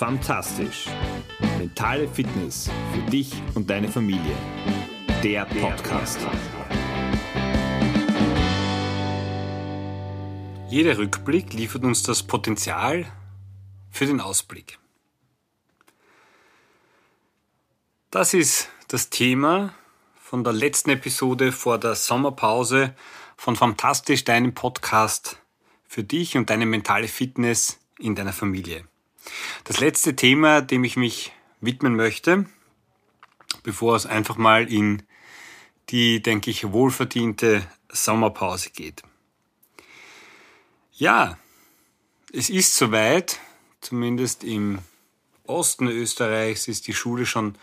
Fantastisch. Mentale Fitness für dich und deine Familie. Der Podcast. Jeder Rückblick liefert uns das Potenzial für den Ausblick. Das ist das Thema von der letzten Episode vor der Sommerpause von Fantastisch, deinem Podcast für dich und deine mentale Fitness in deiner Familie. Das letzte Thema, dem ich mich widmen möchte, bevor es einfach mal in die, denke ich, wohlverdiente Sommerpause geht. Ja, es ist soweit, zumindest im Osten Österreichs ist die Schule schon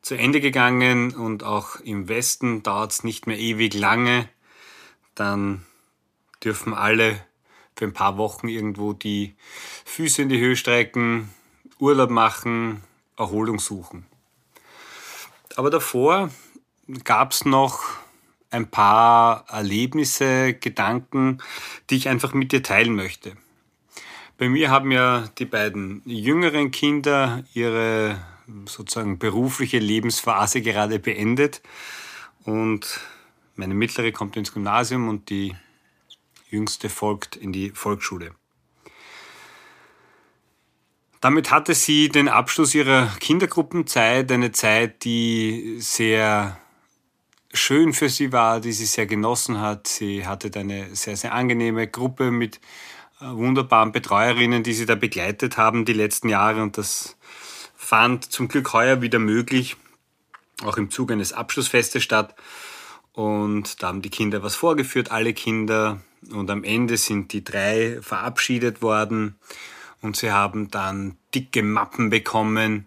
zu Ende gegangen und auch im Westen dauert es nicht mehr ewig lange. Dann dürfen alle für ein paar Wochen irgendwo die Füße in die Höhe strecken, Urlaub machen, Erholung suchen. Aber davor gab es noch ein paar Erlebnisse, Gedanken, die ich einfach mit dir teilen möchte. Bei mir haben ja die beiden jüngeren Kinder ihre sozusagen berufliche Lebensphase gerade beendet. Und meine mittlere kommt ins Gymnasium und die jüngste folgt in die Volksschule. Damit hatte sie den Abschluss ihrer Kindergruppenzeit, eine Zeit, die sehr schön für sie war, die sie sehr genossen hat. Sie hatte eine sehr, sehr angenehme Gruppe mit wunderbaren Betreuerinnen, die sie da begleitet haben die letzten Jahre. Und das fand zum Glück heuer wieder möglich, auch im Zuge eines Abschlussfestes statt. Und da haben die Kinder was vorgeführt, alle Kinder. Und am Ende sind die drei verabschiedet worden und sie haben dann dicke Mappen bekommen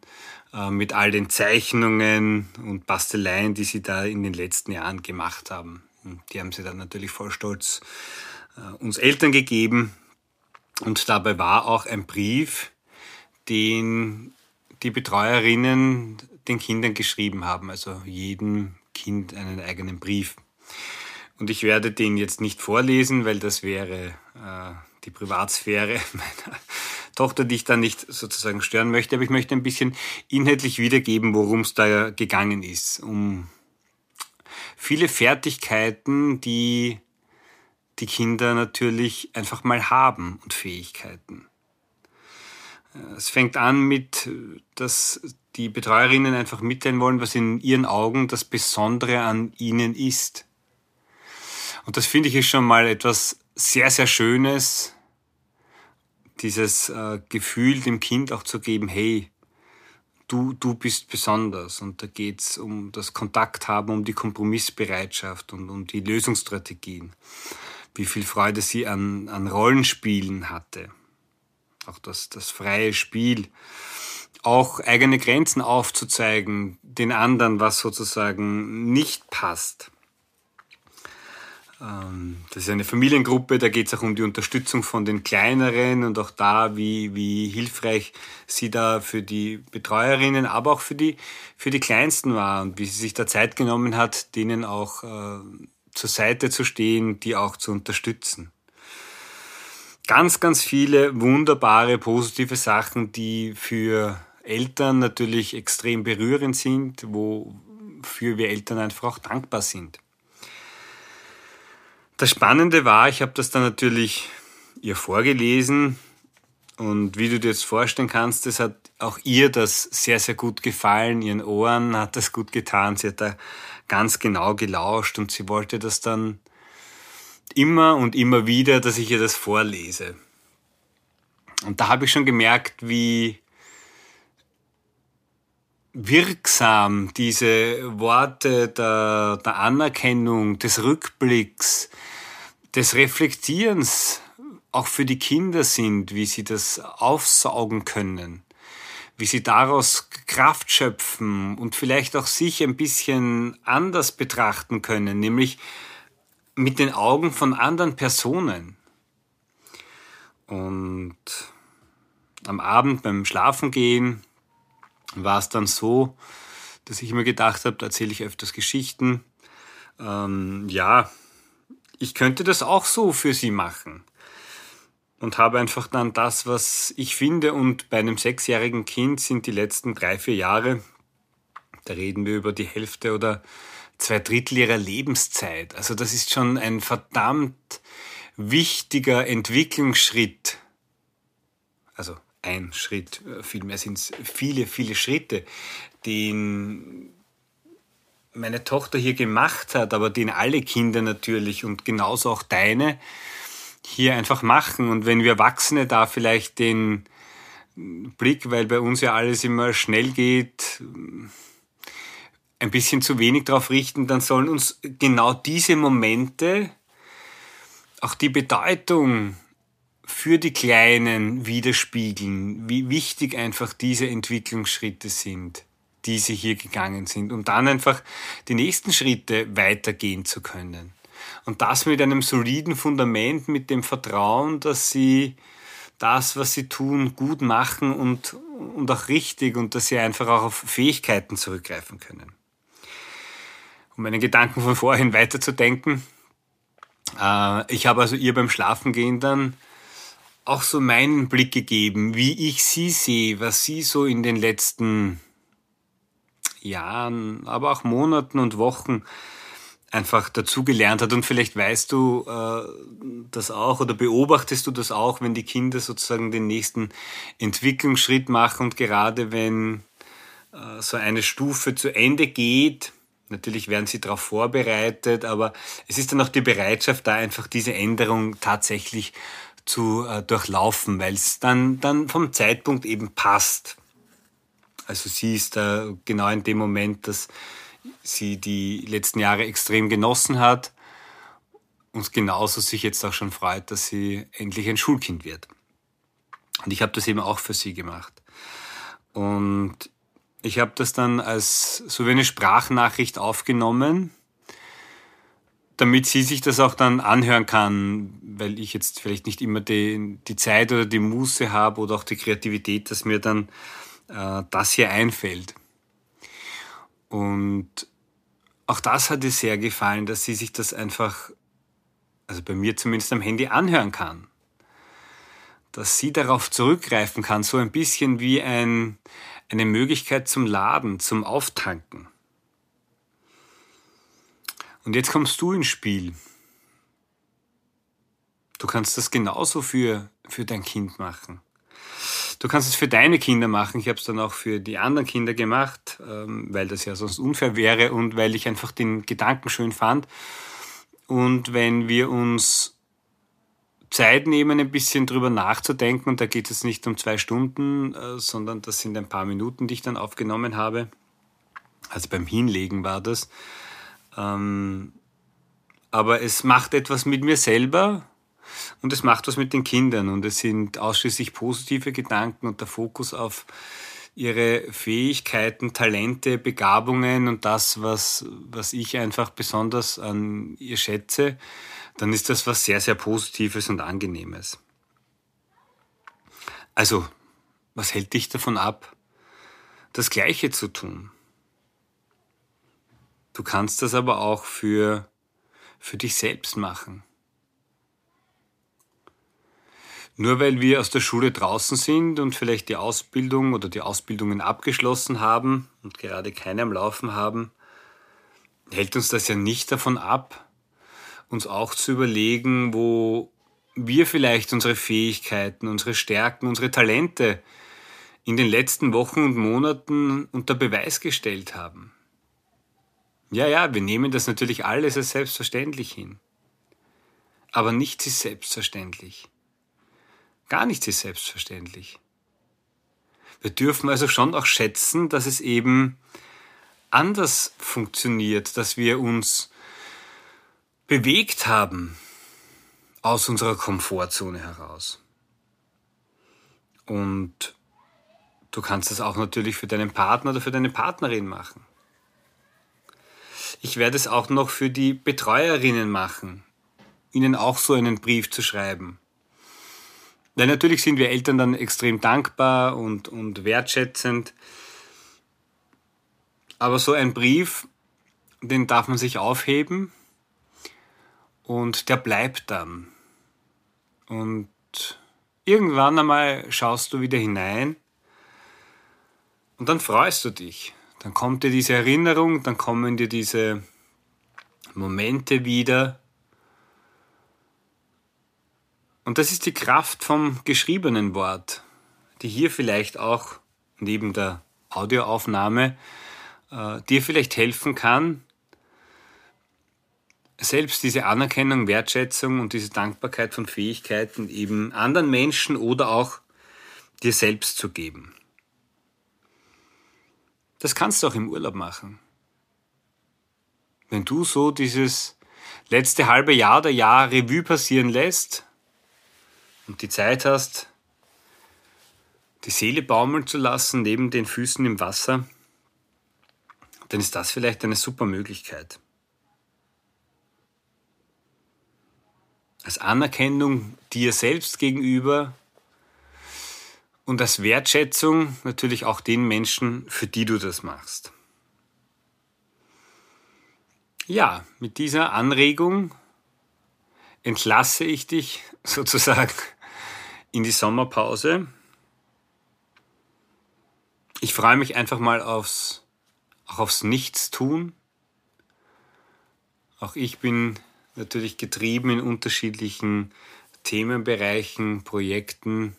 mit all den Zeichnungen und Basteleien, die sie da in den letzten Jahren gemacht haben. Und die haben sie dann natürlich voll stolz uns Eltern gegeben. Und dabei war auch ein Brief, den die Betreuerinnen den Kindern geschrieben haben, also jedem Kind einen eigenen Brief. Und ich werde den jetzt nicht vorlesen, weil das wäre die Privatsphäre meiner Tochter, die ich dann nicht sozusagen stören möchte. Aber ich möchte ein bisschen inhaltlich wiedergeben, worum es da gegangen ist. Um viele Fertigkeiten, die die Kinder natürlich einfach mal haben und Fähigkeiten. Es fängt an mit, dass die Betreuerinnen einfach mitteilen wollen, was in ihren Augen das Besondere an ihnen ist. Und das finde ich ist schon mal etwas sehr, sehr Schönes, dieses Gefühl dem Kind auch zu geben, hey, du bist besonders. Und da geht es um das Kontakt haben, um die Kompromissbereitschaft und um die Lösungsstrategien. Wie viel Freude sie an Rollenspielen hatte. Auch das freie Spiel. Auch eigene Grenzen aufzuzeigen, den anderen, was sozusagen nicht passt. Das ist eine Familiengruppe, da geht es auch um die Unterstützung von den Kleineren und auch da, wie hilfreich sie da für die Betreuerinnen, aber auch für die Kleinsten war und wie sie sich da Zeit genommen hat, denen auch zur Seite zu stehen, die auch zu unterstützen. Ganz, ganz viele wunderbare, positive Sachen, die für Eltern natürlich extrem berührend sind, wofür wir Eltern einfach auch dankbar sind. Das Spannende war, ich habe das dann natürlich ihr vorgelesen und wie du dir jetzt vorstellen kannst, das hat auch ihr das sehr, sehr gut gefallen, ihren Ohren hat das gut getan, sie hat da ganz genau gelauscht und sie wollte das dann immer und immer wieder, dass ich ihr das vorlese. Und da habe ich schon gemerkt, wie wirksam diese Worte der Anerkennung, des Rückblicks, des Reflektierens auch für die Kinder sind, wie sie das aufsaugen können, wie sie daraus Kraft schöpfen und vielleicht auch sich ein bisschen anders betrachten können, nämlich mit den Augen von anderen Personen. Und am Abend beim Schlafengehen war es dann so, dass ich mir gedacht habe, da erzähle ich öfters Geschichten. Ja, ich könnte das auch so für sie machen. und habe einfach dann das, was ich finde. Und bei einem 6-jährigen Kind sind die letzten 3-4 Jahre, da reden wir über die Hälfte oder 2 Drittel ihrer Lebenszeit. Also das ist schon ein verdammt wichtiger Entwicklungsschritt. Also ein Schritt, vielmehr sind es viele, viele Schritte, den meine Tochter hier gemacht hat, aber den alle Kinder natürlich und genauso auch deine hier einfach machen. Und wenn wir Erwachsene da vielleicht den Blick, weil bei uns ja alles immer schnell geht, ein bisschen zu wenig drauf richten, dann sollen uns genau diese Momente auch die Bedeutung für die Kleinen widerspiegeln, wie wichtig einfach diese Entwicklungsschritte sind, die sie hier gegangen sind, um dann einfach die nächsten Schritte weitergehen zu können. Und das mit einem soliden Fundament, mit dem Vertrauen, dass sie das, was sie tun, gut machen und auch richtig und dass sie einfach auch auf Fähigkeiten zurückgreifen können. Um meinen Gedanken von vorhin weiterzudenken, ich habe also ihr beim Schlafengehen dann auch so meinen Blick gegeben, wie ich sie sehe, was sie so in den letzten Jahren, aber auch Monaten und Wochen einfach dazugelernt hat. Und vielleicht weißt du das auch oder beobachtest du das auch, wenn die Kinder sozusagen den nächsten Entwicklungsschritt machen und gerade wenn so eine Stufe zu Ende geht, natürlich werden sie darauf vorbereitet, aber es ist dann auch die Bereitschaft, da einfach diese Änderung tatsächlich zu durchlaufen, weil es dann vom Zeitpunkt eben passt. Also sie ist da genau in dem Moment, dass sie die letzten Jahre extrem genossen hat und genauso sich jetzt auch schon freut, dass sie endlich ein Schulkind wird. Und ich habe das eben auch für sie gemacht. Und ich habe das dann als so wie eine Sprachnachricht aufgenommen, damit sie sich das auch dann anhören kann, weil ich jetzt vielleicht nicht immer die Zeit oder die Muße habe oder auch die Kreativität, dass mir dann das hier einfällt. Und auch das hat ihr sehr gefallen, dass sie sich das einfach, also bei mir zumindest am Handy anhören kann. Dass sie darauf zurückgreifen kann, so ein bisschen wie eine Möglichkeit zum Laden, zum Auftanken. Und jetzt kommst du ins Spiel. Du kannst das genauso für dein Kind machen. Du kannst es für deine Kinder machen. Ich habe es dann auch für die anderen Kinder gemacht, weil das ja sonst unfair wäre und weil ich einfach den Gedanken schön fand. Und wenn wir uns Zeit nehmen, ein bisschen drüber nachzudenken, und da geht es nicht um 2 Stunden, sondern das sind ein paar Minuten, die ich dann aufgenommen habe. Also beim Hinlegen war das. Aber es macht etwas mit mir selber. Und es macht was mit den Kindern und es sind ausschließlich positive Gedanken und der Fokus auf ihre Fähigkeiten, Talente, Begabungen und das, was ich einfach besonders an ihr schätze, dann ist das was sehr, sehr Positives und Angenehmes. Also, was hält dich davon ab, das Gleiche zu tun? Du kannst das aber auch für dich selbst machen. Nur weil wir aus der Schule draußen sind und vielleicht die Ausbildung oder die Ausbildungen abgeschlossen haben und gerade keine am Laufen haben, hält uns das ja nicht davon ab, uns auch zu überlegen, wo wir vielleicht unsere Fähigkeiten, unsere Stärken, unsere Talente in den letzten Wochen und Monaten unter Beweis gestellt haben. Ja, wir nehmen das natürlich alles als selbstverständlich hin. Aber nichts ist selbstverständlich. Gar nichts ist selbstverständlich. Wir dürfen also schon auch schätzen, dass es eben anders funktioniert, dass wir uns bewegt haben aus unserer Komfortzone heraus. Und du kannst das auch natürlich für deinen Partner oder für deine Partnerin machen. Ich werde es auch noch für die Betreuerinnen machen, ihnen auch so einen Brief zu schreiben. Ja, natürlich sind wir Eltern dann extrem dankbar und wertschätzend. Aber so ein Brief, den darf man sich aufheben und der bleibt dann. Und Irgendwann einmal schaust du wieder hinein und dann freust du dich. Dann kommt dir diese Erinnerung, dann kommen dir diese Momente wieder. Und das ist die Kraft vom geschriebenen Wort, die hier vielleicht auch neben der Audioaufnahme dir vielleicht helfen kann, selbst diese Anerkennung, Wertschätzung und diese Dankbarkeit von Fähigkeiten eben anderen Menschen oder auch dir selbst zu geben. Das kannst du auch im Urlaub machen. Wenn du so dieses letzte halbe Jahr oder Jahr Revue passieren lässt und die Zeit hast, die Seele baumeln zu lassen neben den Füßen im Wasser, dann ist das vielleicht eine super Möglichkeit. Als Anerkennung dir selbst gegenüber und als Wertschätzung natürlich auch den Menschen, für die du das machst. Ja, mit dieser Anregung entlasse ich dich sozusagen in die Sommerpause. Ich freue mich einfach mal auch aufs Nichtstun. Auch ich bin natürlich getrieben in unterschiedlichen Themenbereichen, Projekten,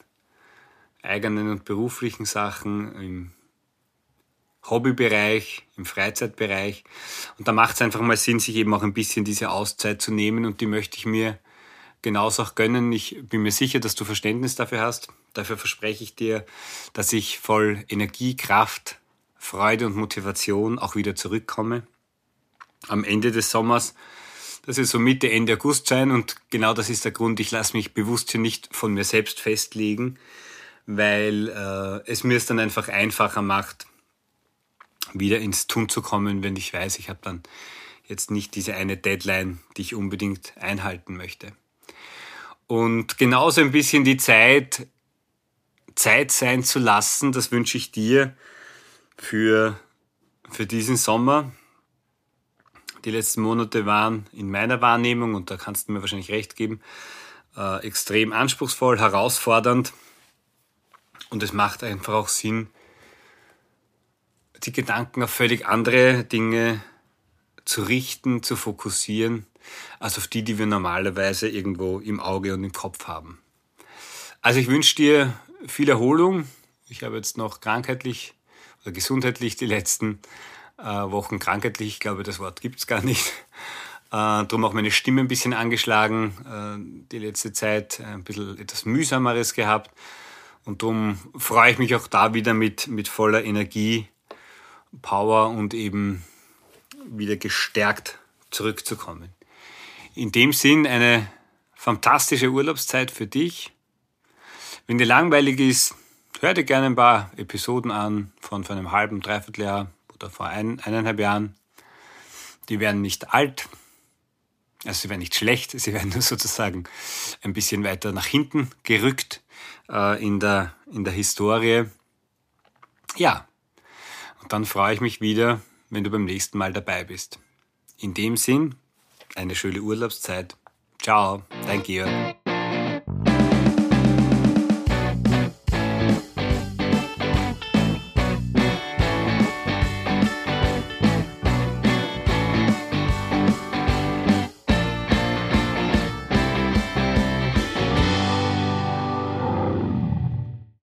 eigenen und beruflichen Sachen, im Hobbybereich, im Freizeitbereich. Und da macht es einfach mal Sinn, sich eben auch ein bisschen diese Auszeit zu nehmen, und die möchte ich mir genauso auch gönnen. Ich bin mir sicher, dass du Verständnis dafür hast. Dafür verspreche ich dir, dass ich voll Energie, Kraft, Freude und Motivation auch wieder zurückkomme am Ende des Sommers. Das wird so Mitte, Ende August sein, und genau das ist der Grund. Ich lasse mich bewusst hier nicht von mir selbst festlegen, weil es mir es dann einfach einfacher macht, wieder ins Tun zu kommen, wenn ich weiß, ich habe dann jetzt nicht diese eine Deadline, die ich unbedingt einhalten möchte. Und genauso ein bisschen die Zeit sein zu lassen, das wünsche ich dir für diesen Sommer. Die letzten Monate waren in meiner Wahrnehmung, und da kannst du mir wahrscheinlich recht geben, extrem anspruchsvoll, herausfordernd. Und es macht einfach auch Sinn, die Gedanken auf völlig andere Dinge zu richten, zu fokussieren, als auf die, die wir normalerweise irgendwo im Auge und im Kopf haben. Also ich wünsche dir viel Erholung. Ich habe jetzt noch krankheitlich oder gesundheitlich die letzten Wochen krankheitlich, ich glaube, das Wort gibt es gar nicht. Darum auch meine Stimme ein bisschen angeschlagen, die letzte Zeit ein bisschen etwas Mühsameres gehabt, und darum freue ich mich auch da wieder mit voller Energie, Power und eben wieder gestärkt zurückzukommen. In dem Sinn eine fantastische Urlaubszeit für dich. Wenn dir langweilig ist, hör dir gerne ein paar Episoden an von einem halben, Dreivierteljahr oder vor eineinhalb Jahren. Die werden nicht alt, also sie werden nicht schlecht, sie werden nur sozusagen ein bisschen weiter nach hinten gerückt in der Historie. Ja, und dann freue ich mich wieder, wenn du beim nächsten Mal dabei bist. In dem Sinn, eine schöne Urlaubszeit. Ciao, dein Georg.